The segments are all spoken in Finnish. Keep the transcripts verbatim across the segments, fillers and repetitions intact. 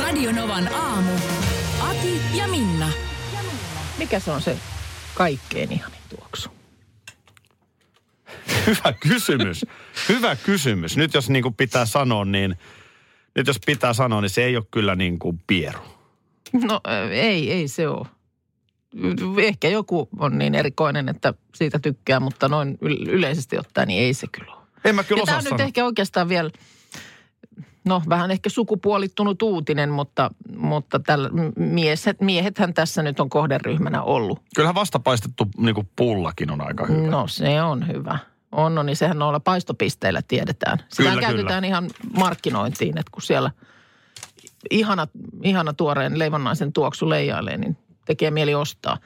Radionovan aamu. Aki ja Minna. Mikä se on se kaikkein ihanin tuoksu? Hyvä kysymys. Hyvä kysymys. Nyt jos niinku pitää sanoa, niin... Nyt jos pitää sanoa, niin se ei ole kyllä niin kuin pieru. No ei, ei se ole. Ehkä joku on niin erikoinen, että siitä tykkää, mutta noin yleisesti ottaen, niin ei se kyllä ole. En mä kyllä osaa sanoa. Tämä on nyt ehkä oikeastaan vielä, no vähän ehkä sukupuolittunut uutinen, mutta, mutta tällä, miehet, miehethän tässä nyt on kohderyhmänä ollut. Kyllähän vastapaistettu niin kuin pullakin on aika hyvä. No se on hyvä. On, no niin sehän noilla paistopisteillä tiedetään. Sitä käytetään kyllä ihan markkinointiin, että kun siellä ihana, ihana tuoreen leivonnaisen tuoksu leijailee, niin tekee mieli ostaa.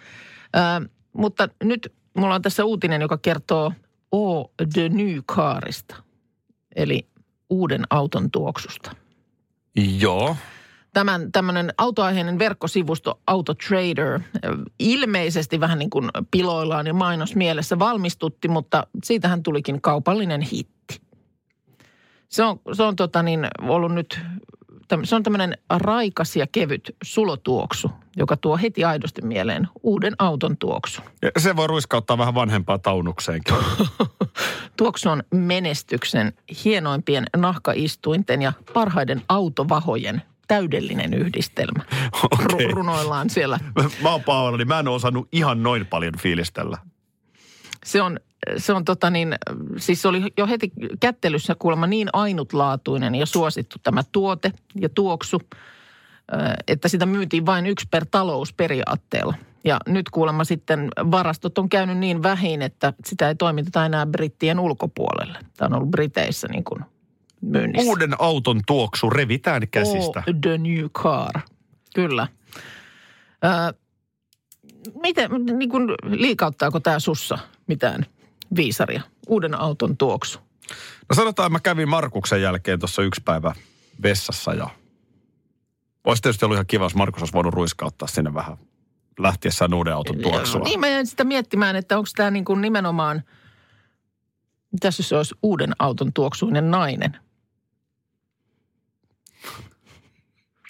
Ö, mutta nyt mulla on tässä uutinen, joka kertoo Eau de New Carista, eli uuden auton tuoksusta. Joo. Tämän tämmöinen autoaiheinen verkkosivusto Autotrader ilmeisesti vähän niin kuin piloillaan ja mainosmielessä valmistutti, mutta siitähän tulikin kaupallinen hitti. Se on, se on tota niin, ollut nyt, se on tämmöinen raikas ja kevyt sulotuoksu, joka tuo heti aidosti mieleen uuden auton tuoksu. Ja se voi ruiskauttaa vähän vanhempaa taunukseenkin. Tuoksu on menestyksen, hienoimpien nahkaistuinten ja parhaiden autovahojen täydellinen yhdistelmä. Okay. Ru- runoillaan siellä. Mä oon pahoilla, niin mä en ole osannut ihan noin paljon fiilistellä. Se on, se on tota niin, siis oli jo heti kättelyssä kuulemma niin ainutlaatuinen ja suosittu tämä tuote ja tuoksu, että sitä myytiin vain yksi per talousperiaatteella. Ja nyt kuulemma sitten varastot on käynyt niin vähin, että sitä ei toimiteta enää brittien ulkopuolelle. Tämä on ollut Briteissä niin kuin myynnissä. Uuden auton tuoksu revitään käsistä. Oh, the new car. Kyllä. Ö, miten, niin kun, liikauttaako tämä sussa mitään viisaria? Uuden auton tuoksu. No sanotaan, mä kävin Markuksen jälkeen tuossa yksi päivä vessassa ja olisi tietysti ollut ihan kiva, jos Markus olisi voinut ruiskauttaa sinne vähän lähtiessään uuden auton tuoksua. Niin mä jäin sitä miettimään, että onko tämä niin kuin nimenomaan, mitäs jos se olisi uuden auton tuoksuinen nainen?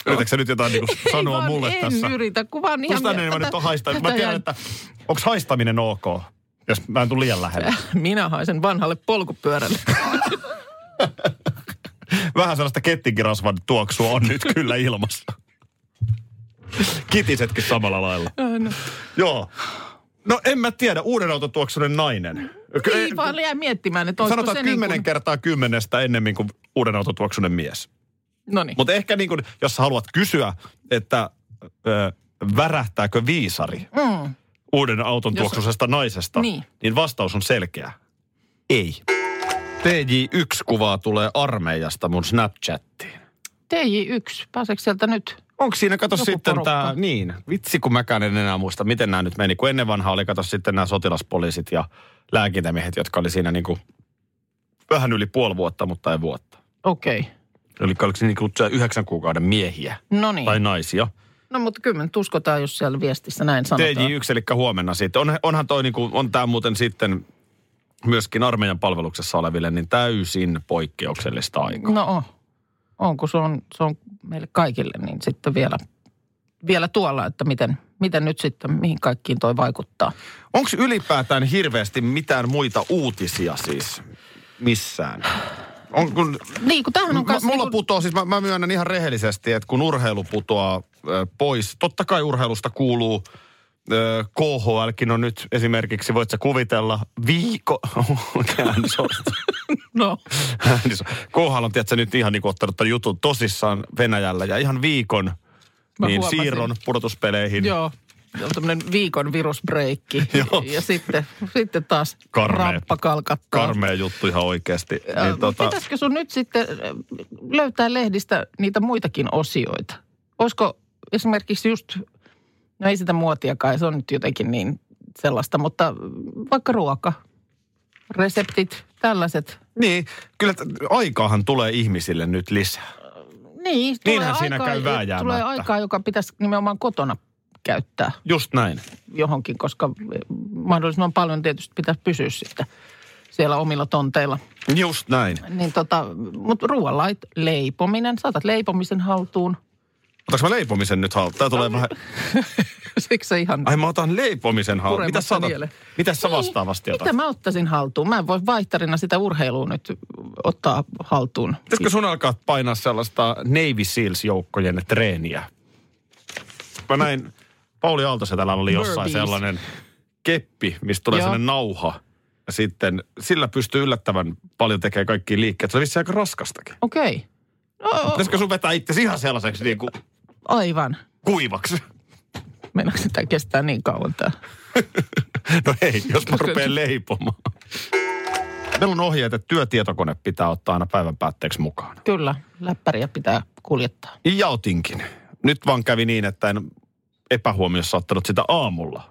Yritätkö sä nyt jotain niin kuin sanoa vaan, mulle en tässä? En yritä, kun vaan ihan... Musta enemmän nyt on haistaminen. Mä tiedän, että onko haistaminen ok, jos mä en tule liian lähelle? Minä haisen vanhalle polkupyörälle. Vähän sellaista kettinkirasvan tuoksua on nyt kyllä ilmassa. Kitisetkin samalla lailla. No. Joo. No en mä tiedä, uuden auton tuoksuinen nainen. Ei vaan jää miettimään, että olisiko se niin kuin... Sanotaan kymmenen kertaa kymmenestä ennemmin kuin uuden auton tuoksuinen mies. No niin. Mutta ehkä niin kuin, jos haluat kysyä, että ö, värähtääkö viisari mm. uuden auton tuoksuisesta jos... naisesta, niin. niin vastaus on selkeä. Ei. T J yksi-kuvaa tulee armeijasta mun Snapchattiin. T J yksi, pääseekö sieltä nyt? Onko siinä, kato joku sitten tämä, niin, vitsi kun mäkään en enää muista, miten nämä nyt meni, kun ennen vanhaa oli, kato sitten nämä sotilaspoliisit ja lääkintämiehet, jotka oli siinä niinku vähän yli puoli vuotta, mutta ei vuotta. Okei. Okay. Eli oliko se niinku yhdeksän kuukauden miehiä Noniin. tai naisia. No mutta kyllä me tuskotaan, jos siellä viestissä näin sanotaan. T J yksi, eli huomenna sitten. On, onhan toi niinku, on tämä muuten sitten myöskin armeijan palveluksessa oleville, niin täysin poikkeuksellista aikaa. No on. On, kun se on, se on meille kaikille, niin sitten vielä, vielä tuolla, että miten, miten nyt sitten, mihin kaikkiin toi vaikuttaa. Onko ylipäätään hirveästi mitään muita uutisia siis missään? On, kun, niin, kun tämähän on kanssa... Mulla niin kun... putoaa, siis mä, mä myönnän ihan rehellisesti, että kun urheilu putoaa ö, pois, totta kai urheilusta kuuluu ö, K H L:kin on nyt esimerkiksi, voit sä kuvitella, viikko... No. K H L on, tiedätkö, nyt ihan niin kuin ottanut tämän jutun tosissaan Venäjällä ja ihan viikon niin siirron pudotuspeleihin. Joo. tämmöinen viikon virusbreikki ja sitten, sitten taas rappa kalkattaa. Karmea juttu ihan oikeasti. Ja, niin, tota... Pitäisikö sun nyt sitten löytää lehdistä niitä muitakin osioita? Olisiko esimerkiksi just, no ei sitä muotiakaan, se on nyt jotenkin niin sellaista, mutta vaikka ruoka, reseptit, tällaiset. Niin, kyllä aikaahan tulee ihmisille nyt lisää. Niin, tulee aikaa, tulee aikaa, joka pitäisi nimenomaan kotona käyttää. Just näin. Johonkin, koska mahdollisimman paljon tietysti pitäisi pysyä sitten siellä omilla tonteilla. Just näin. Niin tota, mutta ruoanlait, leipominen, saatat leipomisen haltuun. Otanko mä leipomisen nyt haltuun? Tää tulee vähän... Siksi ihan... Ai mä otan leipomisen haltuun. Mitäs sä, mitäs sä vastaavasti otat? Mitä mä ottaisin haltuun? Mä en voi vaihtarina sitä urheilua nyt ottaa haltuun. Pitäisikö sun alkaa painaa sellaista Navy Seals-joukkojen treeniä? Mä näin, Pauli Aaltosetälä oli jossain Birdies. Sellainen keppi, mistä tulee sellainen nauha. Ja sitten sillä pystyy yllättävän paljon tekemään kaikkia liikkeitä. Se on vissi aika raskastakin. Okei. Okay. No, pitäisikö sun vetää itse ihan sellaiseksi niin kuin... Aivan. Kuivaksi? Mennäänkö sitä kestää niin kauan tää? No ei, jos mä rupean leipomaan. Meillä on ohjeet, että työtietokone pitää ottaa aina päivän päätteeksi mukaan. Kyllä, läppäriä pitää kuljettaa. Ja otinkin. Nyt vaan kävi niin, että en epähuomiossa ottanut sitä aamulla.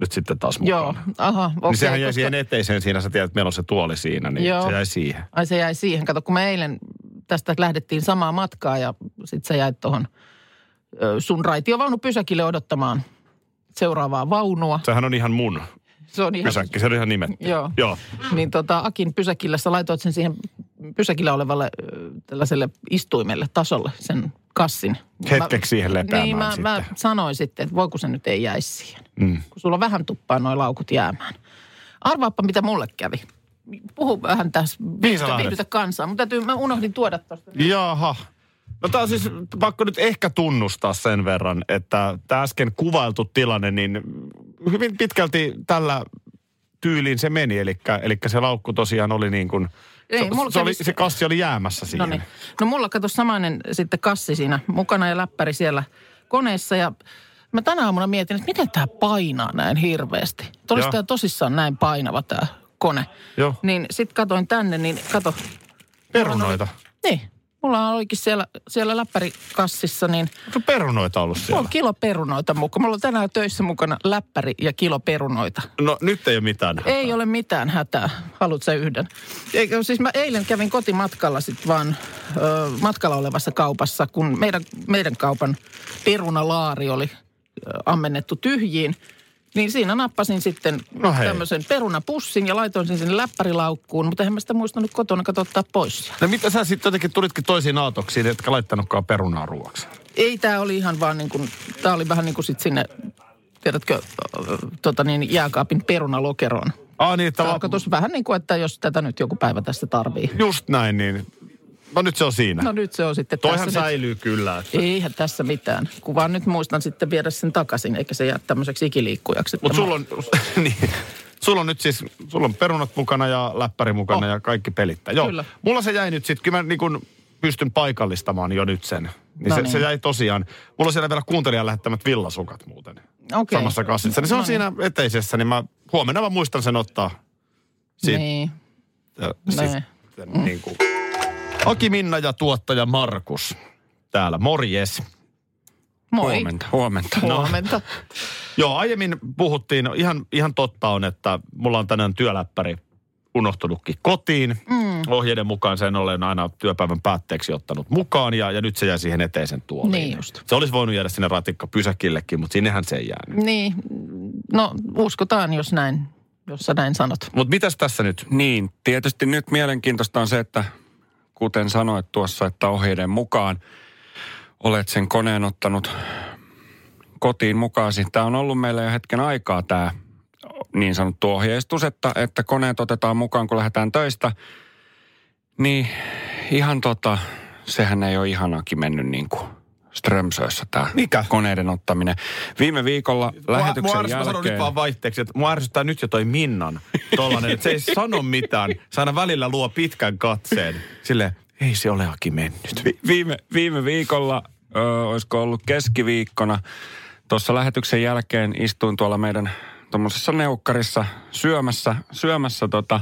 Nyt sitten taas mukaan. Joo, aha, okei. Okay, niin sehän jäi koska... siihen eteiseen siinä, sä tiedät, että meillä on se tuoli siinä, niin joo. Se jäi siihen. Ai se jäi siihen. Kato, kun me eilen tästä lähdettiin samaa matkaa ja sit sä jäit tohon sun raitiovaunupysäkille odottamaan seuraavaa vaunua. Sehän on ihan mun se on ihan... pysäkki, se on ihan nimetty. Joo. Joo. Niin tota, Akin pysäkillä sä laitoit sen siihen pysäkillä olevalle tällaiselle istuimelle tasolle sen kassin. Hetkeksi siihen lepäämään niin, mä, sitten. Mä sanoin sitten, että voiko se nyt ei jäisi siihen. Mm. Kun sulla vähän tuppaa noi laukut jäämään. Arvaappa, mitä mulle kävi. Puhu vähän tässä, viihdytä kansaa, mutta täytyy, mä unohdin tuoda tuosta. Jaha. No tää on siis pakko nyt ehkä tunnustaa sen verran, että tämä äsken kuvailtu tilanne, niin hyvin pitkälti tällä tyyliin se meni. Elikkä, elikkä se laukku tosiaan oli niin kuin... Ei, se, se, oli, se kassi oli jäämässä siihen. Noniin. No mulla kato samainen sitten kassi siinä mukana ja läppäri siellä koneessa. Ja mä tänä aamuna mietin, että miten tää painaa näin hirveästi. Olis tää tosissaan näin painava tää kone. Joo. Niin sit katoin tänne, niin kato. Perunoita. Niin. Mulla on oikein siellä, siellä läppärikassissa, niin... Onko perunoita ollut siellä? Mulla on kilo perunoita mukaan. Mulla on tänään töissä mukana läppäri ja kilo perunoita. No nyt ei ole mitään hätää. Ei ole mitään hätää. Haluatko sä yhden? Eikö, siis mä eilen kävin kotimatkalla sit vaan ö, matkalla olevassa kaupassa, kun meidän, meidän kaupan perunalaari oli ö, ammennettu tyhjiin. Niin siinä nappasin sitten no tämmöisen perunapussin ja laitoin sen sinne läppärilaukkuun, mutta enhän mä sitä muistanut kotona katsottaa pois. No mitä sä sitten jotenkin tulitkin toisiin aatoksiin, etkä laittanutkaan perunaa ruoaksi? Ei, tää oli ihan vaan niin kuin, tää oli vähän niin kuin sitten sinne, tiedätkö, tota niin, jääkaapin perunalokeroon. Ah niin, että... Tää alkoi tuossa vähän niin kuin, että jos tätä nyt joku päivä tästä tarvii. Just näin, niin... No nyt se on siinä. No nyt se on sitten. Toihan tässä säilyy nyt... kyllä. Että... Eihän tässä mitään. Kun vaan nyt muistan sitten viedä sen takaisin, eikä se jää tämmöiseksi ikiliikkujaksi. Mutta sulla on, niin, sulla on nyt siis, sulla on perunat mukana ja läppäri mukana oh. ja kaikki pelittää. Joo. Kyllä. Mulla se jäi nyt sitten, kyllä mä niin kun pystyn paikallistamaan jo nyt sen. Niin no se, niin. Se jäi tosiaan. Mulla on siellä vielä kuuntelijan lähettämät villasukat muuten. Okay. Samassa kassissa. Niin se on no siinä niin. eteisessä, niin mä huomenna vaan muistan sen ottaa. Siit... Niin. Ja, sitten mm. niin kuin... Aki, Minna ja tuottaja Markus täällä. Morjes. Moi. Huomenta. Huomenta. No. Huomenta. Joo, aiemmin puhuttiin, ihan, ihan totta on, että mulla on tänään työläppäri unohtunutkin kotiin. Mm. Ohjeiden mukaan sen olen aina työpäivän päätteeksi ottanut mukaan ja, ja nyt se jäi siihen eteisen tuoliin. Niin just. Se olisi voinut jäädä sinne ratikkapysäkillekin, mutta sinnehän se ei jäänyt. Niin, no uskotaan, jos näin, jos sä näin sanot. Mutta mitäs tässä nyt? Niin, tietysti nyt mielenkiintoista on se, että... Kuten sanoit tuossa, että ohjeiden mukaan olet sen koneen ottanut kotiin mukaan. Tämä on ollut meillä jo hetken aikaa tämä niin sanottu ohjeistus, että, että koneet otetaan mukaan, kun lähdetään töistä. Niin ihan tota, sehän ei ole ihanakin mennyt niin kuin strömsöissä tämä Mikä? koneiden ottaminen. Viime viikolla mua, lähetyksen mua jälkeen... Mä sanon nyt vaan vaihteeksi, että mua ärsyttää nyt jo toi Minnan tollanen, että se ei sano mitään. Se aina välillä luo pitkän katseen. Silleen, ei se ole Aki mennyt. Vi- viime, viime viikolla, ö, olisiko ollut keskiviikkona, tuossa lähetyksen jälkeen istuin tuolla meidän tuommoisessa neukkarissa syömässä, syömässä tota,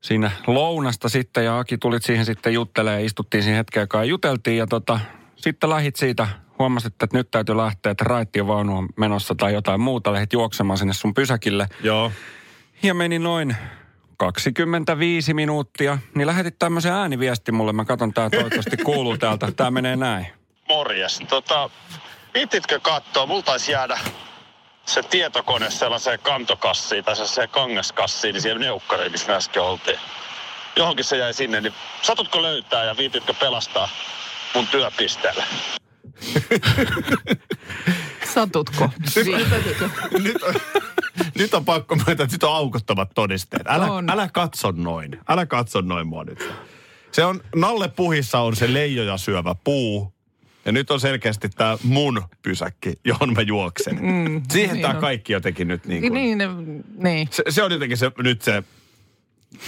siinä lounasta sitten. Ja Aki tulit siihen sitten juttelemaan ja istuttiin siinä hetken aikaa ja juteltiin. Ja tota, sitten lähit siitä, huomasit, että nyt täytyy lähteä, että raitiovaunu on menossa tai jotain muuta. Lähdit juoksemaan sinne sun pysäkille. Joo. Ja meni noin kaksikymmentäviisi minuuttia. Niin lähetit tämmöisen ääniviesti mulle. Mä katson, tää toivottavasti kuuluu täältä. Tää menee näin. Morjes. Tota, viittitkö katsoa? Mulla taisi jäädä se tietokone sellaiseen kantokassiin tai sellaiseen kangaskassiin, niin siellä neukkariin, missä äsken oltiin. Johonkin se jäi sinne, niin satutko löytää ja viititkö pelastaa mun työpisteellä? Satutko? Viititkö? Nyt on, nyt on pakko myöntää, että nyt on aukottomat todisteet. Älä, älä katso noin. Älä katso noin mua nyt. Se on, Nalle Puhissa on se leijoja syövä puu. Ja nyt on selkeästi tämä mun pysäkki, johon mä juoksen. Mm, siihen niin tämä on. Kaikki jotenkin nyt niin kuin... Niin, niin. Se, se on jotenkin se, nyt se,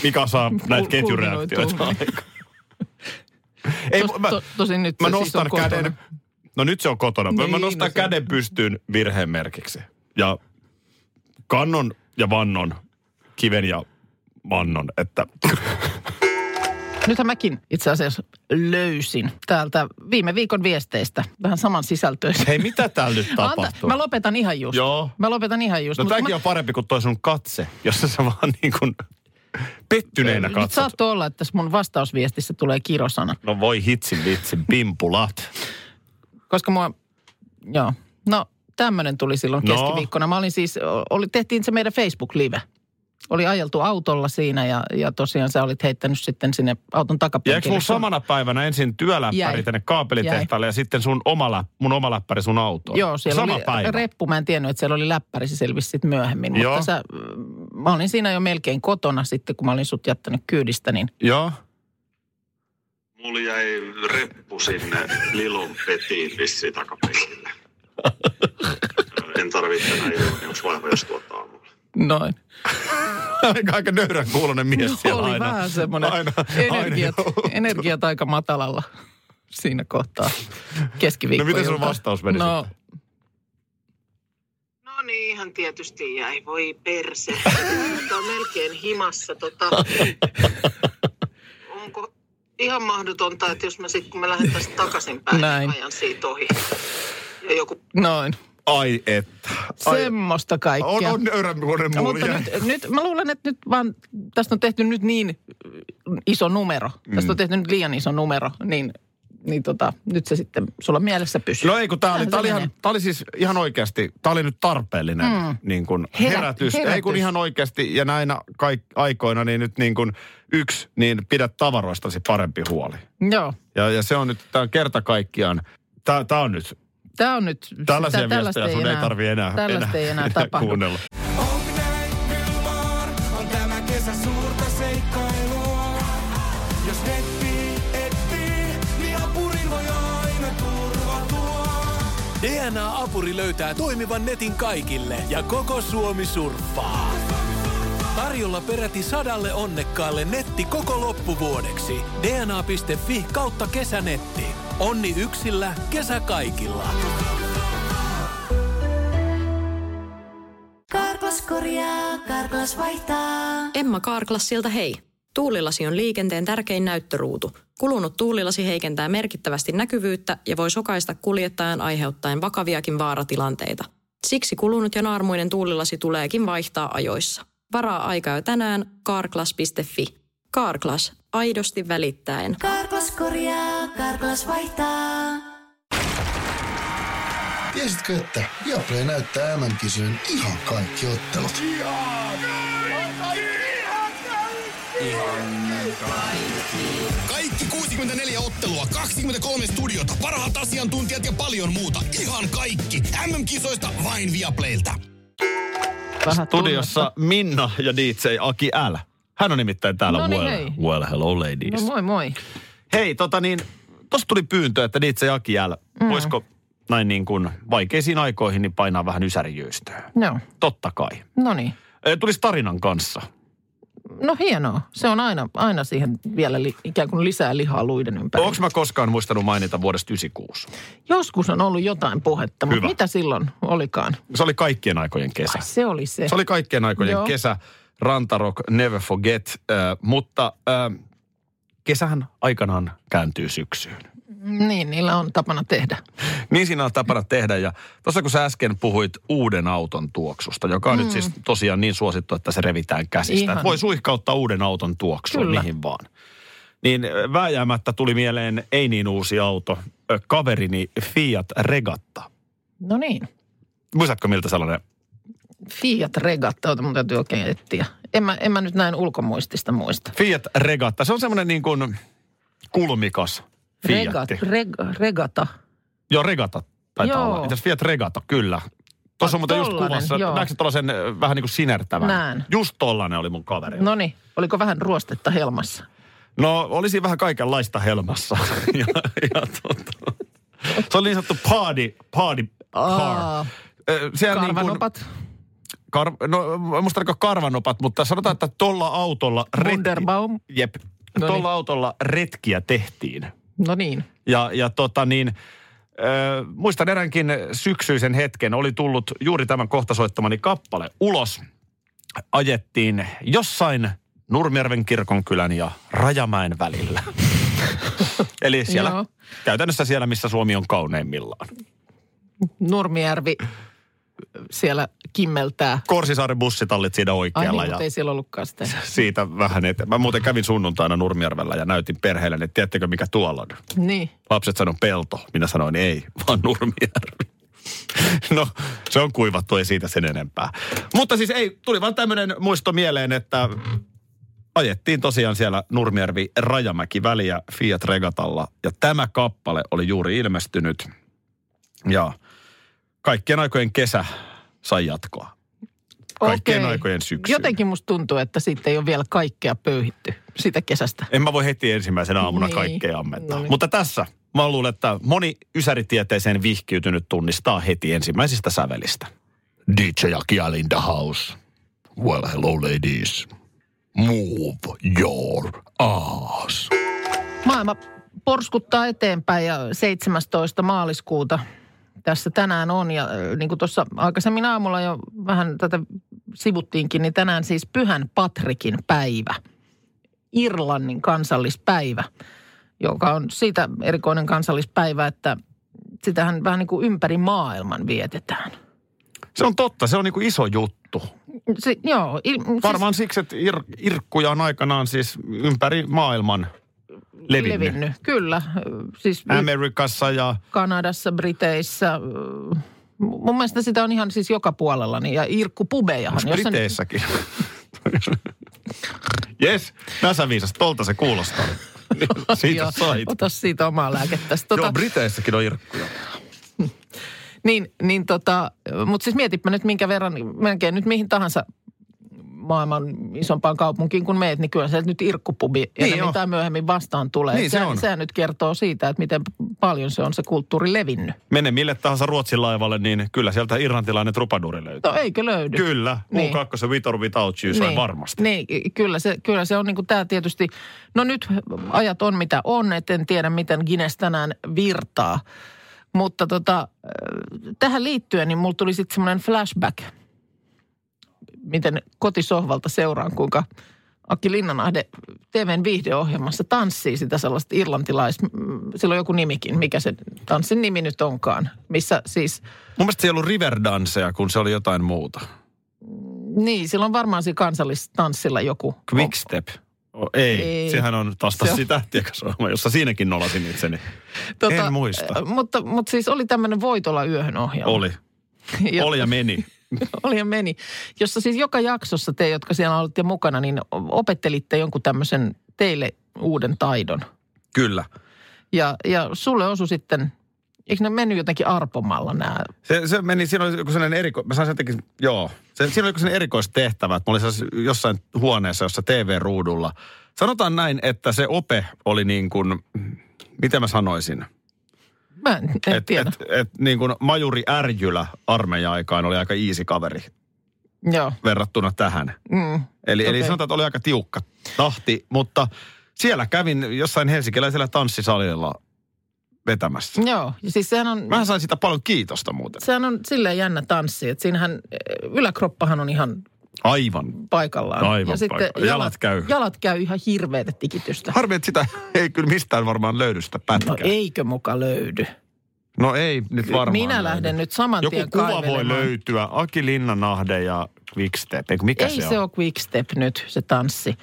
mikä saa näitä ketjureaktioita aikaan. Tos, mä, to, tosin nyt mä nostan siis käden... Kotona. No nyt se on kotona. Niin, mä nostan no käden on. Pystyyn virheen merkiksi. Ja kannon ja vannon, kiven ja vannon, että... Nythän mäkin itse asiassa löysin täältä viime viikon viesteistä vähän saman sisältöistä. Hei, mitä täällä nyt tapahtuu? Anta, mä lopetan ihan just. Joo. Mä lopetan ihan just. No tämäkin mä... on parempi kuin toi sun katse, jossa sä vaan niin kuin pettyneenä katsot. Nyt saattoi olla, että tässä mun vastausviestissä tulee kirosana. No voi hitsin vitsin, pimpulat. Koska mua, joo, no tämmönen tuli silloin no. keskiviikkona. Mä olin siis, oli, tehtiin se meidän Facebook-live. Oli ajeltu autolla siinä ja, ja tosiaan sä olit heittänyt sitten sinne auton takapenkille. Ja eikö mulla samana päivänä ensin työläppäri jäi. Tänne kaapelitehtaalle ja sitten sun oma läpp, mun oma läppäri sun autoon? Joo, siellä sama oli päivä. Reppu. Mä en tiennyt, että siellä oli läppäri. Se selvisi sitten myöhemmin. Joo. Mutta sä, mä olin siinä jo melkein kotona sitten, kun mä olin sut jättänyt kyydistä, niin... Joo. Mulla jäi reppu sinne Lilon petiin vissiin takapenkille. En tarvitse enää ilmoitus vaiva, jos tuottaa aamulla. Noin. Aika, aika nöyrän kuulonen mies no, siellä aina. Oli vähän semmoinen aina, energiat, aina energiat aika matalalla siinä kohtaa keskiviikkoilta. No miten sun vastaus meni no. sitten? No niin, ihan tietysti jäi. Voi perse. Tämä on melkein himassa. Tota. Onko ihan mahdotonta, että jos mä sitten kun me lähdetään takaisinpäin, niin ajan siitä ohi. Ja joku... Noin. Ai että. Ai. Semmosta kaikkea. On, on nöyrämmuonen mulla jäi. Nyt, nyt, mä luulen, että nyt vaan, tästä on tehty nyt niin iso numero. Mm. Tästä on tehty nyt liian iso numero, niin, niin tota, nyt se sitten sulla mielessä pysyy. No ei, kun tää oli, tää oli, ihan, tää oli siis ihan oikeasti, tää oli nyt tarpeellinen mm. niin kun herätys. herätys. herätys. Ei kun ihan oikeasti, ja näinä kaik, aikoina, niin nyt niin kun yksi, niin pidä tavaroistasi parempi huoli. Joo. Ja, ja se on nyt, tää on kerta kaikkiaan, tää, tää on nyt... Tämä on nyt... Tällaisia sitä, viestejä sun ei, ei tarvitse enää, enää, ei enää, enää kuunnella. D N A-apuri löytää toimivan netin kaikille ja koko Suomi surffaa. Tarjolla peräti sadalle onnekkaalle netti koko loppuvuodeksi. D N A piste F I kautta kesänetti. Onni yksillä, kesä kaikilla. Karklas korjaa, Karklas vaihtaa. Emma Karklassilta hei. Tuulilasi on liikenteen tärkein näyttöruutu. Kulunut tuulilasi heikentää merkittävästi näkyvyyttä ja voi sokaista kuljettajan aiheuttaen vakaviakin vaaratilanteita. Siksi kulunut ja naarmuinen tuulilasi tuleekin vaihtaa ajoissa. Varaa aikaa tänään karklas piste F I. Karklas, aidosti välittäen. Karklas korjaa, Karklas vaihtaa. Tiesitkö, että Viaplay näyttää M M-kisojen ihan kaikki ottelut? Ihan kaikki! Ihan kaikki! Kaikki kuusikymmentäneljä ottelua, kaksikymmentäkolme studiota, parhaat asiantuntijat ja paljon muuta. Ihan kaikki! M M-kisoista vain Viaplaylta. Studiossa Minna ja D J Aki L. Hän on nimittäin täällä. No niin, well, hei. Well, hello ladies. No moi moi. Hei, tota niin, tossa tuli pyyntö, että D J Aki L. Mm. Voisiko näin niin kuin vaikeisiin aikoihin niin painaa vähän ysärijöistöä? No. Totta kai. No niin. Tulisi tarinan kanssa. No hienoa. Se on aina, aina siihen vielä li, ikään kuin lisää lihaa luiden ympärille. Onko mä koskaan muistanut mainita vuodesta yhdeksänkymmentäkuusi? Joskus on ollut jotain puhetta, mutta mitä silloin olikaan? Se oli kaikkien aikojen kesä. Ai, se oli se. Se oli kaikkien aikojen Joo. kesä. Rantarock, never forget. Äh, mutta äh, kesähän aikanaan kääntyy syksyyn. Niin, niillä on tapana tehdä. Niin siinä on tapana tehdä. Ja tuossa kun sä äsken puhuit uuden auton tuoksusta, joka on mm. nyt siis tosiaan niin suosittu, että se revitään käsistä. Ihan. Voi suihkauttaa uuden auton tuoksuun mihin vaan. Niin vääjäämättä tuli mieleen ei niin uusi auto, kaverini Fiat Regatta. No niin. Muistatko miltä sellainen? Fiat Regatta, ota mun täytyy oikein etsiä. En mä, en mä nyt näin ulkomuistista muista. Fiat Regatta, se on semmoinen niin kuin kulmikas. Fiat. Reg- regata. Joo, regata taitaa Joo. olla. Itse Fiat Regatta, kyllä. Tuossa on muuten just kuvassa, näetkö tuollaisen vähän niin kuin sinertävän? Näen. Just tollainen oli mun kaveri. No niin, oliko vähän ruostetta helmassa? No, olisi vähän kaikenlaista helmassa. ja, ja tuota, se oli niin sanottu party, party car. Karvanopat? Niin kuin, kar, no, musta ainakaan karvanopat, mutta sanotaan, että tuolla autolla... Wunderbaum. Ret, jep, tuolla autolla retkiä tehtiin. No niin. Ja, ja tota niin, äh, muistan eräänkin syksyisen hetken, oli tullut juuri tämän kohta soittamani kappale ulos. Ajettiin jossain Nurmijärven kirkonkylän ja Rajamäen välillä. Eli siellä, Joo. käytännössä siellä, missä Suomi on kauneimmillaan. Nurmijärvi siellä kimmeltää. Korsisaaren bussitallit siinä oikealla. Ai niin, mutta ei siellä ollutkaan sitä. Siitä vähän eteen. Mä muuten kävin sunnuntaina Nurmijärvellä ja näytin perheelle, että tiedättekö mikä tuolla on? Niin. Lapset sanoi pelto. Minä sanoin ei, vaan Nurmijärvi. No, se on kuivattu, ei siitä sen enempää. Mutta siis ei, tuli vaan tämmöinen muisto mieleen, että ajettiin tosiaan siellä Nurmijärvi-Rajamäki-väliä Fiat Regatalla. Ja tämä kappale oli juuri ilmestynyt. Ja... Kaikkien aikojen kesä sai jatkoa. Kaikkien Okei. aikojen syksy. Jotenkin musta tuntuu, että siitä ei ole vielä kaikkea pöyhitty sitä kesästä. En mä voi heti ensimmäisenä aamuna niin. kaikkea ammentaa. No. Mutta tässä mä luulen, että moni ysäritieteeseen vihkiytynyt tunnistaa heti ensimmäisistä sävelistä. D J Jäki in the house. Well, hello ladies. Move your ass. Maailma porskuttaa eteenpäin ja seitsemästoista maaliskuuta... Tässä tänään on, ja niin kuin tuossa aikaisemmin aamulla jo vähän tätä sivuttiinkin, niin tänään siis Pyhän Patrikin päivä, Irlannin kansallispäivä, joka on siitä erikoinen kansallispäivä, että sitähän vähän niin kuin ympäri maailman vietetään. Se on totta, se on niin kuin iso juttu. Se, joo. Il, Varmaan siis, siksi, että ir, irkkuja on aikanaan siis ympäri maailman Levinnyt. Levinnyt, kyllä. Siis Amerikassa ja... Kanadassa, Briteissä. Mun mielestä sitä on ihan siis joka puolella. Niin, ja irkkupubejahan. Briteissäkin. Jes, tässä viisas, tolta se kuulostaa. Siitä sait. Ota siitä omaa lääkettäsi. Tota... Joo, Briteissäkin on irkkuja. niin, niin tota, mutta siis mietipä nyt minkä verran, melkein nyt mihin tahansa maailman isompaan kaupunkiin kun meet, niin kyllä se nyt irkkupubi ja niin mitä myöhemmin vastaan tulee. Niin, sehän, se sehän nyt kertoo siitä, että miten paljon se on se kulttuuri levinnyt. Mene mille tahansa Ruotsin laivalle, niin kyllä sieltä irlantilainen trupaduri löytyy. No eikö löydy? Kyllä. Niin. U kaksi se Vitor Vitauci niin. sai varmasti. Niin, kyllä se, kyllä se on niin kuin tämä tietysti. No nyt ajat on mitä on, et en tiedä miten Guinness tänään virtaa. Mutta tota, tähän liittyen niin mulla tuli sitten semmoinen flashback. Miten kotisohvalta seuraan, kuinka Aki Linnanahde T V:n viihdeohjelmassa tanssii sitä sellaista irlantilais... Sillä on joku nimikin, mikä se tanssin nimi nyt onkaan, missä siis... Mun mielestä se ei ollut Riverdancea, kun se oli jotain muuta. Niin, sillä on varmaan siinä kansallistanssilla joku... Quickstep. Oh, ei. ei, sehän on taas se tähtiäkäsohjelma, jossa siinäkin nolasin itseni. Tota, en muista. Mutta, mutta siis oli tämmöinen Voitola yöhön ohjelma. Oli. ja... Oli ja meni. Oli ja meni. Jossa siis joka jaksossa te, jotka siellä olitte mukana, niin opettelitte jonkun tämmöisen teille uuden taidon. Kyllä. Ja, ja sulle osui sitten, eikö ne mennyt jotenkin arpomalla nämä? Se, se meni, siinä oli joku sellainen eriko, mä sanoin jotenkin, joo. Se, siinä oli joku sellainen erikoistehtävä, että mä olin jossain huoneessa, jossa T V-ruudulla. Sanotaan näin, että se ope oli niin kuin, miten mä sanoisin? Mä en, en et, tiedä. Et, et, niin kuin Majuri Ärjylä armeijan aikaan oli aika easy kaveri. Joo. Verrattuna tähän. Mm, eli, okay. eli sanotaan, että oli aika tiukka tahti, mutta siellä kävin jossain helsinkiläisellä tanssisalilla vetämässä. Joo, siis sehän on... Mähän sain sitä paljon kiitosta muuten. Sehän on silleen jännä tanssi, että siinähän yläkroppahan on ihan... Aivan. Paikallaan. Aivan ja sitten paikalla. jalat, jalat käy. Jalat käy ihan hirveätä tikitystä. Harmi, että sitä ei kyllä mistään varmaan löydy sitä pätkää. No eikö muka löydy? No ei nyt varmaan. Minä löydy. lähden nyt saman Joku tien kaivelemaan. Joku kuva voi löytyä. Aki Linnanahde ja Quickstep. Eikö mikä ei se on? Ei se ole Quickstep nyt, se tanssi.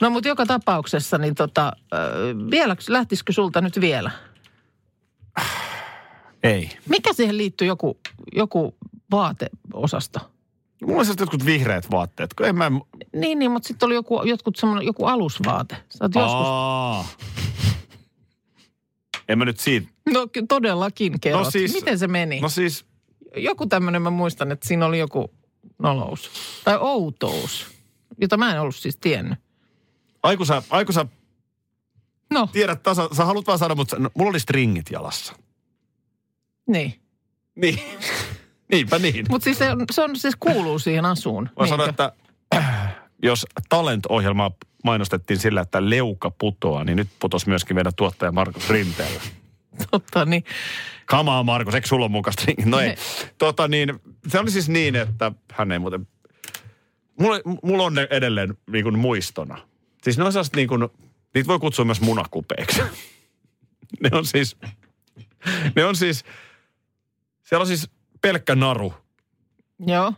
No mutta joka tapauksessa, niin tota, äh, vielä, lähtisikö sulta nyt vielä? Ei. Mikä siihen liittyy joku, joku vaateosasto? Mulla on jotkut vihreät vaatteet. En mä... Niin, niin, mutta sitten oli joku, jotkut semmoinen, joku alusvaate. Sä oot joskus... Aa. En mä nyt siitä... No todellakin kerrot. No siis... Miten se meni? No siis... Joku tämmöinen, mä muistan, että siinä oli joku nolous. Tai outous, jota mä en ollut siis tiennyt. Aiku sä, aiku sä... No. Tiedät tasa, sä haluat vaan sanoa, mutta no, mulla oli stringit jalassa. Niin. Niin. Niinpä niin. Mutta siis se, se on, siis kuuluu siihen asuun. Mä sanon, että jos Talent-ohjelmaa mainostettiin sillä, että leuka putoaa, niin nyt putosi myöskin meidän tuottaja Marko Rinteellä. Totta niin. Kamaa Markus, eikö sulla ole mukaista? No ei. Tota niin, se oli siis niin, että hän ei muuten... Mulla, mulla on ne edelleen niin kuin muistona. Siis ne on sellaiset niin kuin, niitä voi kutsua myös munakupeiksi. Ne on siis... Ne on siis... Siellä on siis... Pelkkä naru. Joo.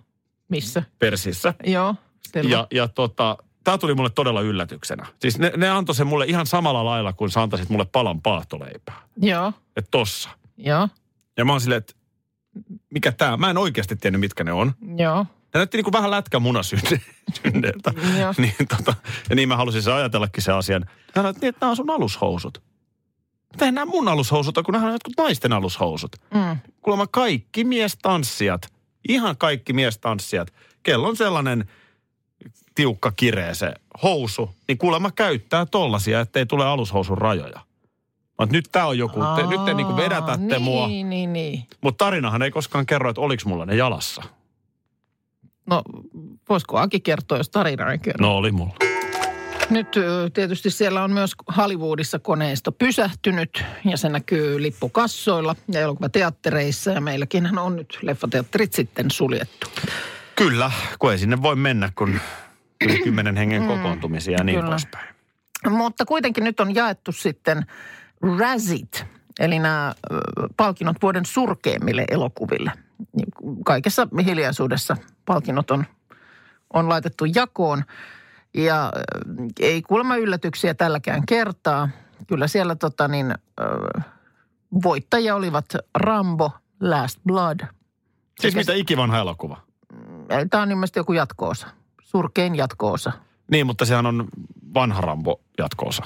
Missä? Persissä. Joo. Selvä. Ja, ja tota, tää tuli mulle todella yllätyksenä. Siis ne, ne antoi sen mulle ihan samalla lailla, kuin sä antaisit mulle palan paahtoleipää. Joo. Et tossa. Joo. Ja mä oon silleen, että mikä tää? Mä en oikeasti tiennyt, mitkä ne on. Joo. Ja näytti niinku vähän lätkä munasynneiltä. Joo. Niin, tota, ja niin mä halusin se ajatellakin se asian. Hän sanoi, että nää on sun alushousut. Mutta eihän nämä mun alushousut ole, kun nämä on jotkut naisten alushousut. Mm. Kuulemma kaikki miestanssijat, ihan kaikki miestanssijat, kello on sellainen tiukka kireä se housu, niin kuulemma käyttää tollaisia, ettei tule alushousun rajoja. Mutta nyt tää on joku, te, nyt te niinku vedätätte niin, mua. Niin, niin, niin. Mutta tarinahan ei koskaan kerro, että oliko mulla ne jalassa. No, voisiko Aki kertoa, jos tarina ei kerro? No, oli mulla. Nyt tietysti siellä on myös Hollywoodissa koneisto pysähtynyt ja se näkyy lippukassoilla ja elokuvateattereissa ja meilläkin on nyt leffateatterit sitten suljettu. Kyllä, kun ei sinne voi mennä, kun yli kymmenen hengen kokoontumisia ja niin Kyllä. poispäin. Mutta kuitenkin nyt on jaettu sitten Razit, eli nämä palkinnot vuoden surkeimmille elokuville. Kaikessa hiljaisuudessa palkinnot on, on laitettu jakoon. Ja ei kuulemma yllätyksiä tälläkään kertaa. Kyllä siellä tota niin, voittajia olivat Rambo Last Blood. Siis mitä ikivanha elokuva? Tämä on ilmeisesti joku jatko-osa. Surkein jatko-osa. Niin, mutta sehän on vanha Rambo jatko-osa.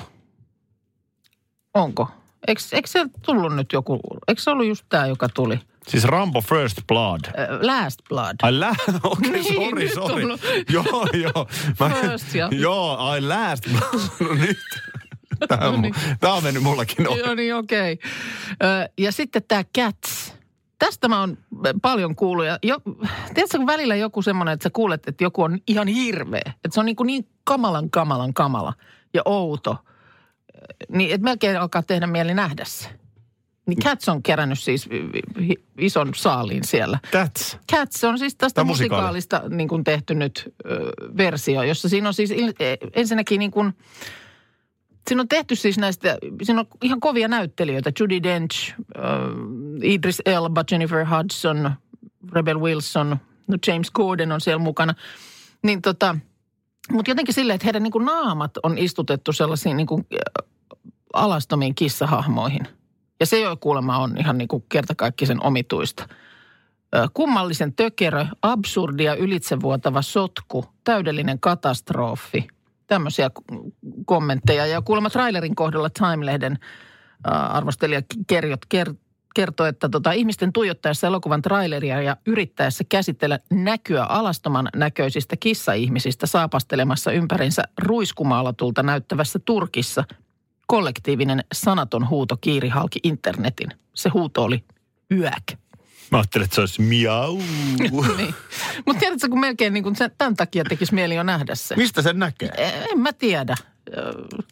Onko? Eikö, eikö se tullut nyt joku, eikö se ollut just tämä, joka tuli? Siis Rambo First Blood. Uh, last Blood. Ai last, okei, okay, niin, sori, sori. Joo, joo. Mä, first, ja. Joo, ai last blood. No nyt. Tämä on, tämä on mennyt mullakin ohi. Joo, niin okei. Okay. Ja sitten tämä Cats. Tästä mä oon paljon kuullut. Ja jo, tiedätkö, kun välillä joku semmoinen, että sä kuulet, että joku on ihan hirveä. Että se on niin, kuin niin kamalan, kamalan, kamala ja outo. Niin, että melkein alkaa tehdä mieli nähdä se. Niin Cats on kerännyt siis ison saaliin siellä. Cats? Cats on siis tästä musikaalista niin kuin tehty nyt ö, versio, jossa siinä on siis ensinnäkin niin kuin, siinä on tehty siis näistä, siinä on ihan kovia näyttelijöitä. Judi Dench, ö, Idris Elba, Jennifer Hudson, Rebel Wilson, no James Corden on siellä mukana. Niin tota, mutta jotenkin silleen, että heidän niin kuin naamat on istutettu sellaisiin niin kuin alastomiin kissahahmoihin. Ja se jo kuulemma on ihan niin kuin kertakaikkisen omituista. Kummallisen tökerö, absurdi ja ylitsevuotava sotku, täydellinen katastrofi. Tämmöisiä kommentteja. Ja kuulemma trailerin kohdalla Timelehden arvostelija kertoi, että tota, ihmisten tuijottaessa elokuvan traileria ja yrittäessä käsitellä näkyä alastoman näköisistä kissaihmisistä saapastelemassa ympärinsä ruiskumaalatulta näyttävässä Turkissa – kollektiivinen sanaton huuto kiiri halki internetin. Se huuto oli yäk. Mä ajattelin, että se olisi miau. Niin. Mutta tiedätkö, kun melkein niin kun sen, tämän takia tekisi mieli jo nähdä se. Mistä sen näkee? En, en mä tiedä.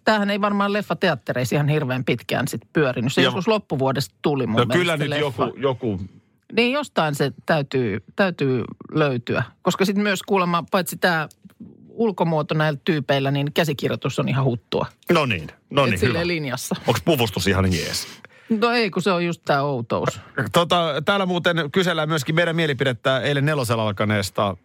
Tämähän ei varmaan leffateattereissa ihan hirveän pitkään sitten pyörinyt. Se ja joskus loppuvuodesta tuli mun no mielestä. No kyllä nyt joku, joku... Niin jostain se täytyy, täytyy löytyä. Koska sitten myös kuulemma, paitsi tämä ulkomuoto näillä tyypeillä, niin käsikirjoitus on ihan huttua. No niin, no niin, hyvä. Linjassa. Onko puvustus ihan jees? No ei, kun se on just tämä outous. Tota, täällä muuten kysellään myöskin meidän mielipidettä eilen nelosen alkaneesta,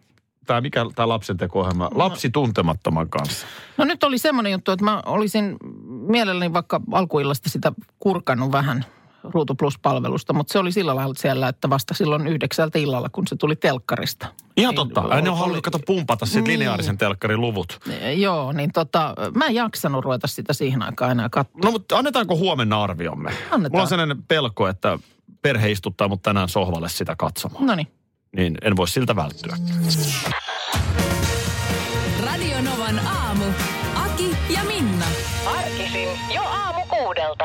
tämä mikä tämä lapsentekohjelma, no. Lapsi tuntemattoman kanssa. No nyt oli semmoinen juttu, että mä olisin mielelläni vaikka alkuillasta sitä kurkannut vähän Ruutu Plus-palvelusta, mutta se oli sillä lailla siellä, että vasta silloin yhdeksältä illalla, kun se tuli telkkarista. Ihan niin, totta. Hän on halunnut kato pumpata sit niin, lineaarisen telkkarin luvut. Joo, niin tota, mä en jaksanut ruveta sitä siihen aikaan enää katsoa. No, mutta annetaanko huomenna arviomme? Annetaan. Mulla on sellainen pelko, että perhe istuttaa mut tänään sohvalle sitä katsomaan. No niin. Niin, en voi siltä välttyä. Radionovan aamu. Aki ja Minna. Arkisin jo aamu kuudelta.